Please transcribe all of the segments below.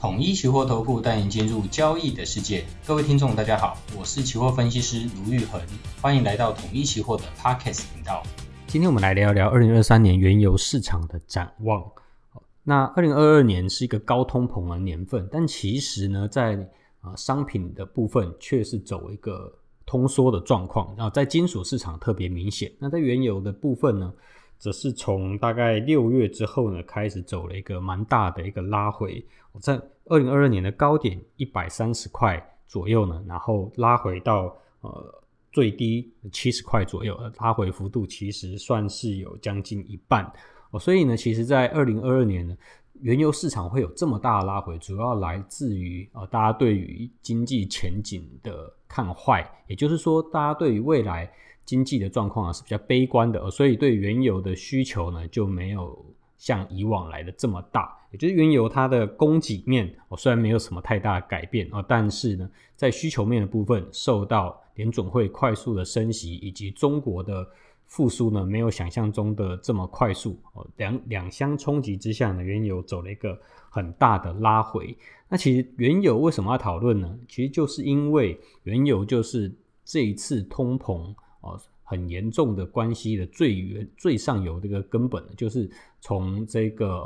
统一期货投顾带您进入交易的世界。各位听众大家好，我是期货分析师卢昱衡，欢迎来到统一期货的 Podcast 频道。今天我们来聊聊2023年原油市场的展望。那2022年是一个高通膨的年份，但其实呢在商品的部分却是走一个通缩的状况，在金属市场特别明显。那在原油的部分呢，则是从大概6月之后呢开始走了一个蛮大的一个拉回，在2022年的高点130块左右呢，然后拉回到最低70块左右，拉回幅度其实算是有将近一半。所以呢其实在2022年呢原油市场会有这么大的拉回，主要来自于大家对于经济前景的看坏，也就是说大家对于未来经济的状况是比较悲观的，所以对原油的需求呢就没有像以往来的这么大，也就是原油它的供给面虽然没有什么太大的改变，但是呢在需求面的部分受到联准会快速的升息以及中国的复苏呢没有想象中的这么快速，两相冲击之下呢原油走了一个很大的拉回。那其实原油为什么要讨论呢？其实就是因为原油就是这一次通膨很严重的关系的最上游这个根本，就是从这个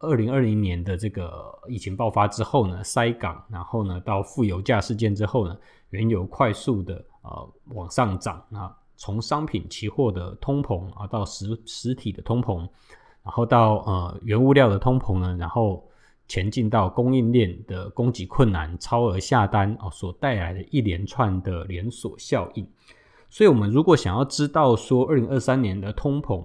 2020年的这个疫情爆发之后呢塞港，然后呢到负油价事件之后呢原油快速的往上涨，从商品期货的通膨到实体的通膨，然后到原物料的通膨呢，然后前进到供应链的供给困难、超额下单所带来的一连串的连锁效应。所以我们如果想要知道说2023年的通膨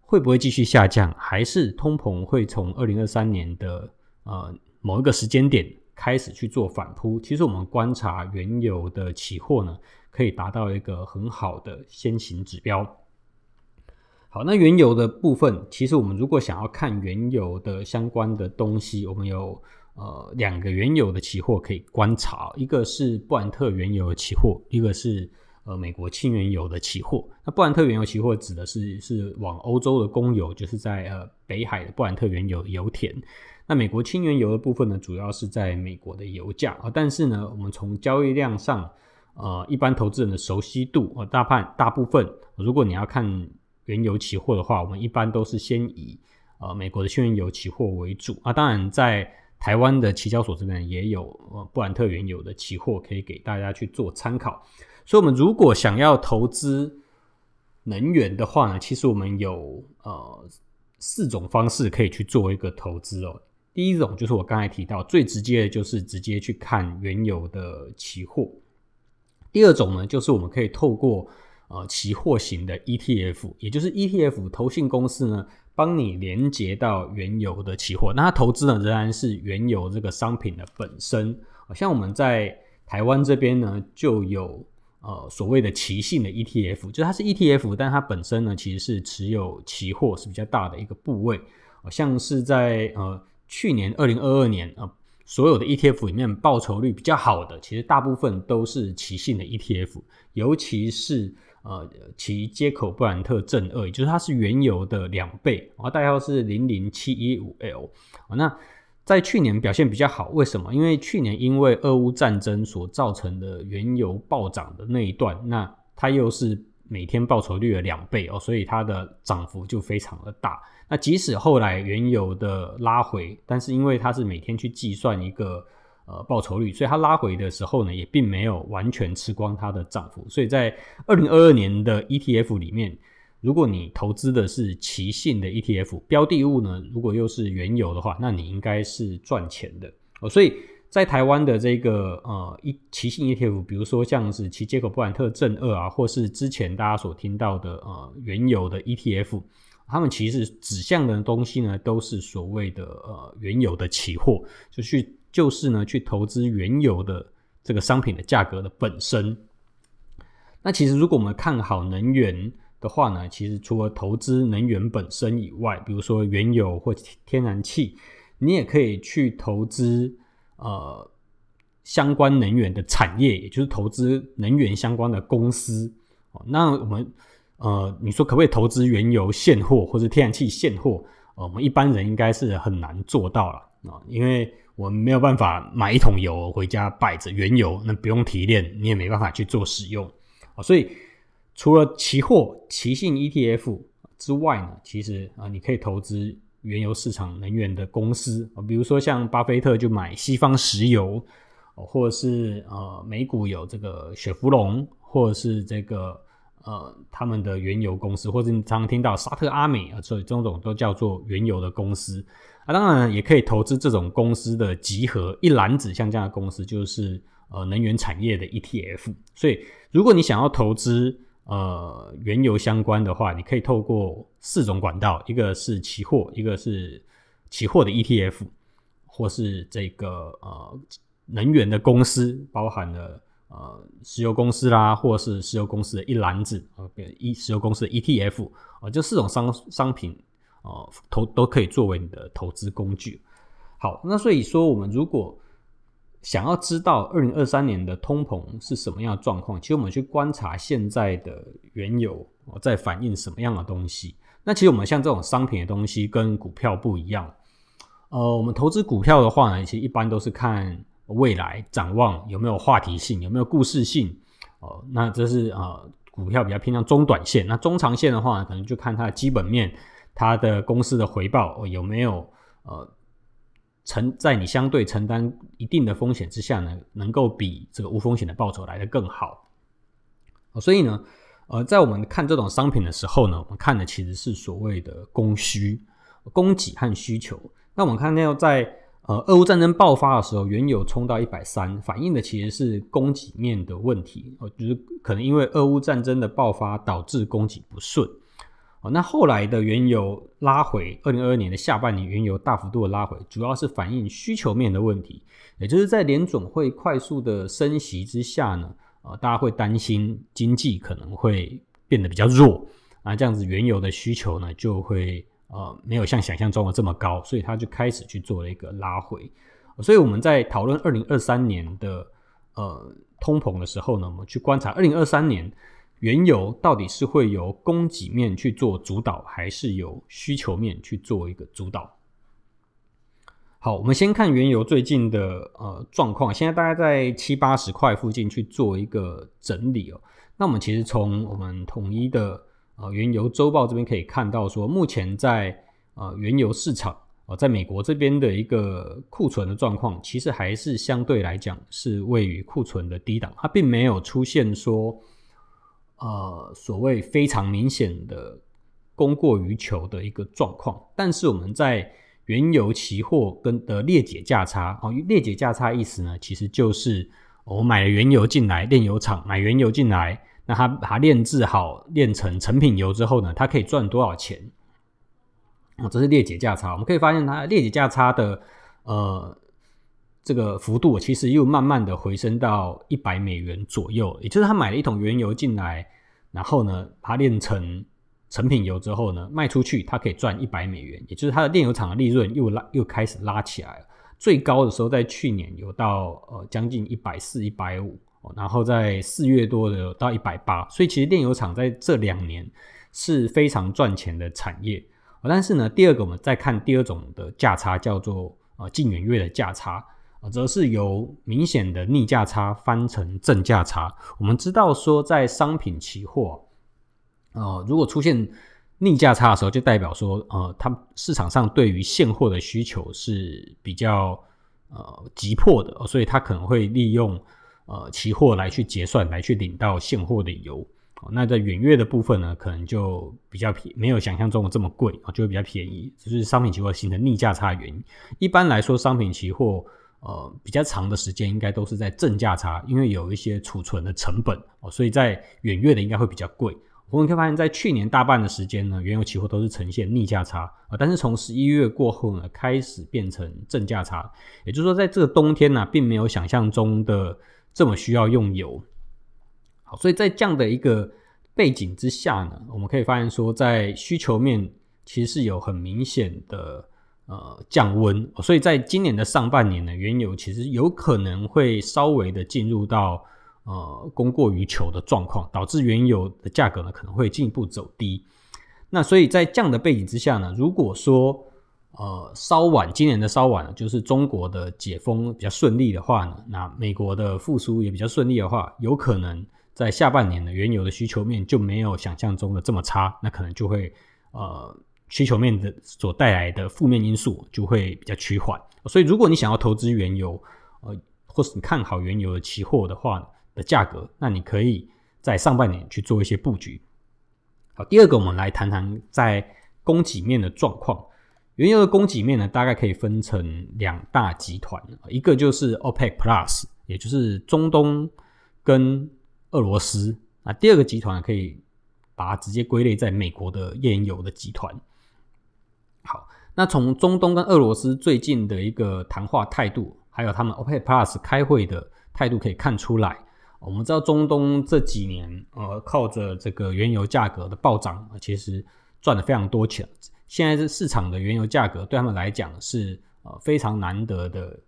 会不会继续下降，还是通膨会从2023年的某一个时间点开始去做反扑，其实我们观察原油的期货呢可以达到一个很好的先行指标。好，那原油的部分其实我们如果想要看原油的相关的东西，我们有两个原油的期货可以观察，一个是布兰特原油的期货，一个是美国轻原油的期货。那布兰特原油期货指的是往欧洲的供油，就是在北海的布兰特原油油田。那美国轻原油的部分呢主要是在美国的油价，但是呢我们从交易量上一般投资人的熟悉度，大部分如果你要看原油期货的话，我们一般都是先以美国的轻原油期货为主，当然在台湾的期交所这边也有布兰特原油的期货可以给大家去做参考。所以我们如果想要投资能源的话呢，其实我们有四种方式可以去做一个投资。第一种就是我刚才提到最直接的，就是直接去看原油的期货。第二种呢，就是我们可以透过期货型的 ETF， 也就是 ETF 投信公司呢帮你连接到原油的期货，那它投资呢仍然是原油这个商品的本身。像我们在台湾这边呢就有所谓的期信的 ETF， 就是它是 ETF， 但它本身呢其实是持有期货是比较大的一个部位。像是在去年2022年所有的 ETF 里面报酬率比较好的，其实大部分都是期信的 ETF， 尤其是其接口布兰特正2，也就是它是原油的2倍，代号是 00715L。 那在去年表现比较好，为什么？因为去年因为俄乌战争所造成的原油暴涨的那一段，那它又是每天报酬率的2倍，所以它的涨幅就非常的大。那即使后来原油的拉回，但是因为它是每天去计算一个报酬率，所以它拉回的时候呢也并没有完全吃光它的涨幅。所以在2022年的 ETF 里面，如果你投资的是期信的 ETF， 标的物呢如果又是原油的话，那你应该是赚钱的。所以在台湾的这个期信 ETF， 比如说像是期接口布兰特正2或是之前大家所听到的原油的 ETF， 他们其实指向的东西呢都是所谓的原油的期货，就是去投资原油的这个商品的价格的本身。那其实如果我们看好能源的话呢，其实除了投资能源本身以外，比如说原油或天然气，你也可以去投资相关能源的产业，也就是投资能源相关的公司。那我们你说可不可以投资原油现货或者天然气现货？我们一般人应该是很难做到了，因为我们没有办法买一桶油回家摆着原油，那不用提炼，你也没办法去做使用。所以除了期货、期信 ETF 之外呢，其实你可以投资原油市场能源的公司，比如说像巴菲特就买西方石油，或者是美股有这个雪佛龙，或者是这个他们的原油公司，或者你常听到沙特阿美，所以这种都叫做原油的公司。当然也可以投资这种公司的集合，一篮子像这样的公司就是能源产业的 ETF。 所以如果你想要投资原油相关的话，你可以透过四种管道，一个是期货，一个是期货的 ETF， 或是这个能源的公司，包含了石油公司啦，或是石油公司的一篮子，石油公司的 ETF， 这四种商品都可以作为你的投资工具。好，那所以说我们如果想要知道2023年的通膨是什么样的状况，其实我们去观察现在的原油在反映什么样的东西。那其实我们像这种商品的东西跟股票不一样，我们投资股票的话呢，其实一般都是看未来展望有没有话题性，有没有故事性，那这是股票比较偏向中短线。那中长线的话呢，可能就看它的基本面，它的公司的回报，有没有在你相对承担一定的风险之下呢，能够比这个无风险的报酬来得更好。所以呢在我们看这种商品的时候呢，我们看的其实是所谓的供给和需求。那我们看到在俄乌战争爆发的时候，原油冲到130，反映的其实是供给面的问题，就是可能因为俄乌战争的爆发导致供给不顺。那后来的原油拉回，2022年的下半年原油大幅度的拉回，主要是反映需求面的问题，也就是在联准会快速的升息之下呢，大家会担心经济可能会变得比较弱，这样子原油的需求呢就会没有像想象中的这么高，所以它就开始去做了一个拉回。所以我们在讨论2023年的通膨的时候呢，我们去观察2023年原油到底是会由供给面去做主导，还是由需求面去做一个主导。好，我们先看原油最近的状况，现在大概在780块附近去做一个整理哦。那我们其实从我们统一的原油周报这边可以看到说，目前在原油市场在美国这边的一个库存的状况，其实还是相对来讲是位于库存的低档，它并没有出现说所谓非常明显的供过于求的一个状况。但是我们在原油期货跟的裂解价差，裂解价差意思呢，其实就是我买了原油进来，炼油厂买原油进来，那它炼制好炼成成品油之后呢，它可以赚多少钱，这是裂解价差。我们可以发现它裂解价差的这个幅度其实又慢慢的回升到100美元左右，也就是他买了一桶原油进来，然后呢他炼成成品油之后呢卖出去，他可以赚100美元，也就是他的炼油厂的利润又开始拉起来了。最高的时候在去年有到将近 140-150， 然后在4月多的到180，所以其实炼油厂在这两年是非常赚钱的产业。但是呢第二个我们再看第二种的价差，叫做近远月的价差，则是由明显的逆价差翻成正价差。我们知道说在商品期货如果出现逆价差的时候，就代表说它市场上对于现货的需求是比较急迫的，所以它可能会利用期货来去结算，来去领到现货的油。那在远月的部分呢，可能就比较没有想象中的这么贵，就会比较便宜，这就是商品期货形成逆价差的原因。一般来说商品期货比较长的时间应该都是在正价差，因为有一些储存的成本，所以在远月的应该会比较贵。我们可以发现在去年大半的时间呢，原油期货都是呈现逆价差，但是从11月过后呢开始变成正价差，也就是说在这个冬天呢，并没有想象中的这么需要用油。好，所以在这样的一个背景之下呢，我们可以发现说在需求面其实是有很明显的降温，所以在今年的上半年呢，原油其实有可能会稍微的进入到供过于求的状况，导致原油的价格呢可能会进一步走低。那所以在这样的背景之下呢，如果说稍晚，今年的稍晚，就是中国的解封比较顺利的话呢，那美国的复苏也比较顺利的话，有可能在下半年的原油的需求面就没有想象中的这么差，那可能就会需求面的所带来的负面因素就会比较趋缓。所以如果你想要投资原油，或是你看好原油的期货的话的价格，那你可以在上半年去做一些布局。好，第二个我们来谈谈在供给面的状况。原油的供给面呢，大概可以分成两大集团，一个就是 OPEC PLUS， 也就是中东跟俄罗斯，那第二个集团可以把它直接归类在美国的页岩油的集团。好，那从中东跟俄罗斯最近的一个谈话态度，还有他们 OPEC Plus 开会的态度可以看出来，我们知道中东这几年靠着这个原油价格的暴涨，其实赚了非常多钱。现在这市场的原油价格对他们来讲是非常难得的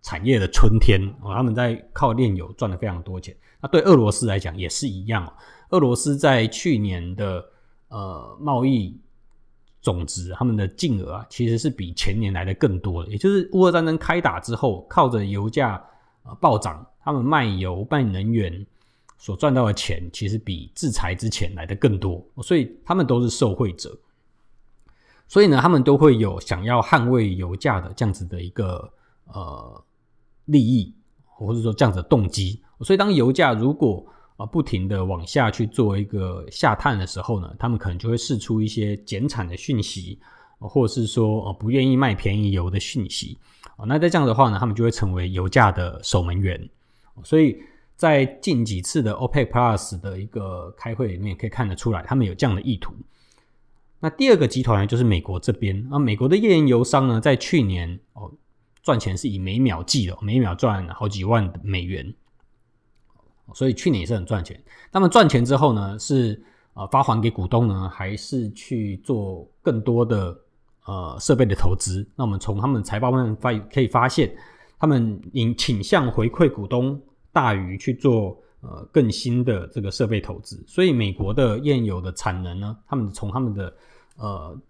产业的春天，他们在靠炼油赚了非常多钱。那对俄罗斯来讲也是一样，俄罗斯在去年的贸易总值，他们的净额其实是比前年来的更多的，也就是乌俄战争开打之后，靠着油价暴涨，他们卖油卖能源所赚到的钱其实比制裁之前来的更多，所以他们都是受惠者。所以呢，他们都会有想要捍卫油价的这样子的一个利益，或者说这样子的动机。所以当油价如果不停的往下去做一个下探的时候呢，他们可能就会释出一些减产的讯息，或者是说不愿意卖便宜油的讯息。那在这样的话呢，他们就会成为油价的守门员。所以在近几次的 OPEC Plus 的一个开会里面可以看得出来，他们有这样的意图。那第二个集团就是美国这边，美国的页岩油商呢，在去年赚钱是以每秒计的，每秒赚好几万美元，所以去年也是很赚钱。他们赚钱之后呢，是发还给股东呢，还是去做更多的设备的投资？那我们从他们财报上可以发现，他们倾向回馈股东大于去做更新的这个设备投资。所以美国的页岩油的产能呢，他们从他们的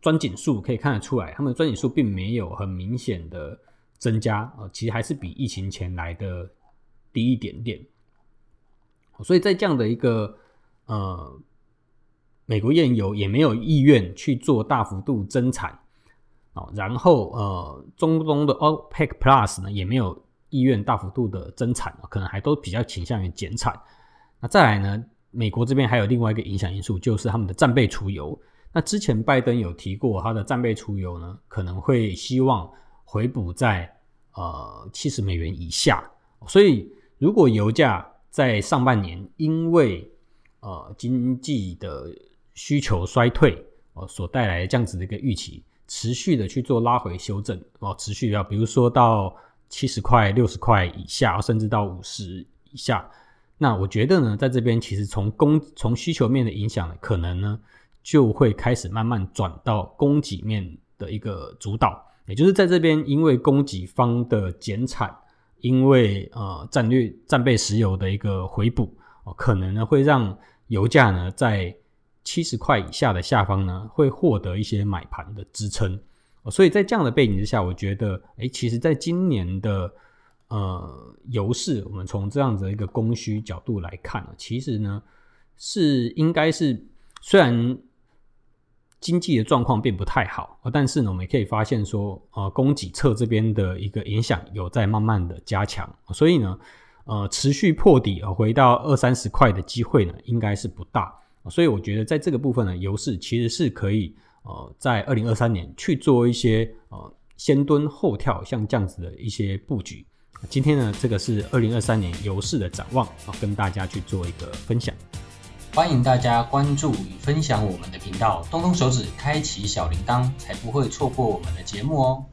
钻井数可以看得出来，他们的钻井数并没有很明显的增加，其实还是比疫情前来的低一点点。所以在这样的一个美国页岩油也没有意愿去做大幅度增产，然后中东的 OPEC Plus 呢也没有意愿大幅度的增产，可能还都比较倾向于减产。那再来呢，美国这边还有另外一个影响因素，就是他们的战备储油。那之前拜登有提过，他的战备储油呢可能会希望回补在70美元以下。所以如果油价在上半年因为经济的需求衰退所带来的这样子的一个预期持续的去做拉回修正，持续要比如说到70块60块以下，甚至到50以下，那我觉得呢，在这边其实从需求面的影响可能呢就会开始慢慢转到供给面的一个主导，也就是在这边因为供给方的减产，因为战备石油的一个回补，可能呢会让油价呢在70块以下的下方呢会获得一些买盘的支撑。所以在这样的背景之下，我觉得其实在今年的油市，我们从这样子一个供需角度来看，其实呢是应该是虽然经济的状况并不太好，但是呢我们也可以发现说供给侧这边的一个影响有在慢慢的加强，所以呢持续破底回到20-30块的机会呢应该是不大，所以我觉得在这个部分呢，油市其实是可以在2023年去做一些先蹲后跳像这样子的一些布局。今天呢这个是2023年油市的展望，跟大家去做一个分享。欢迎大家关注与分享我们的频道，动动手指开启小铃铛，才不会错过我们的节目哦。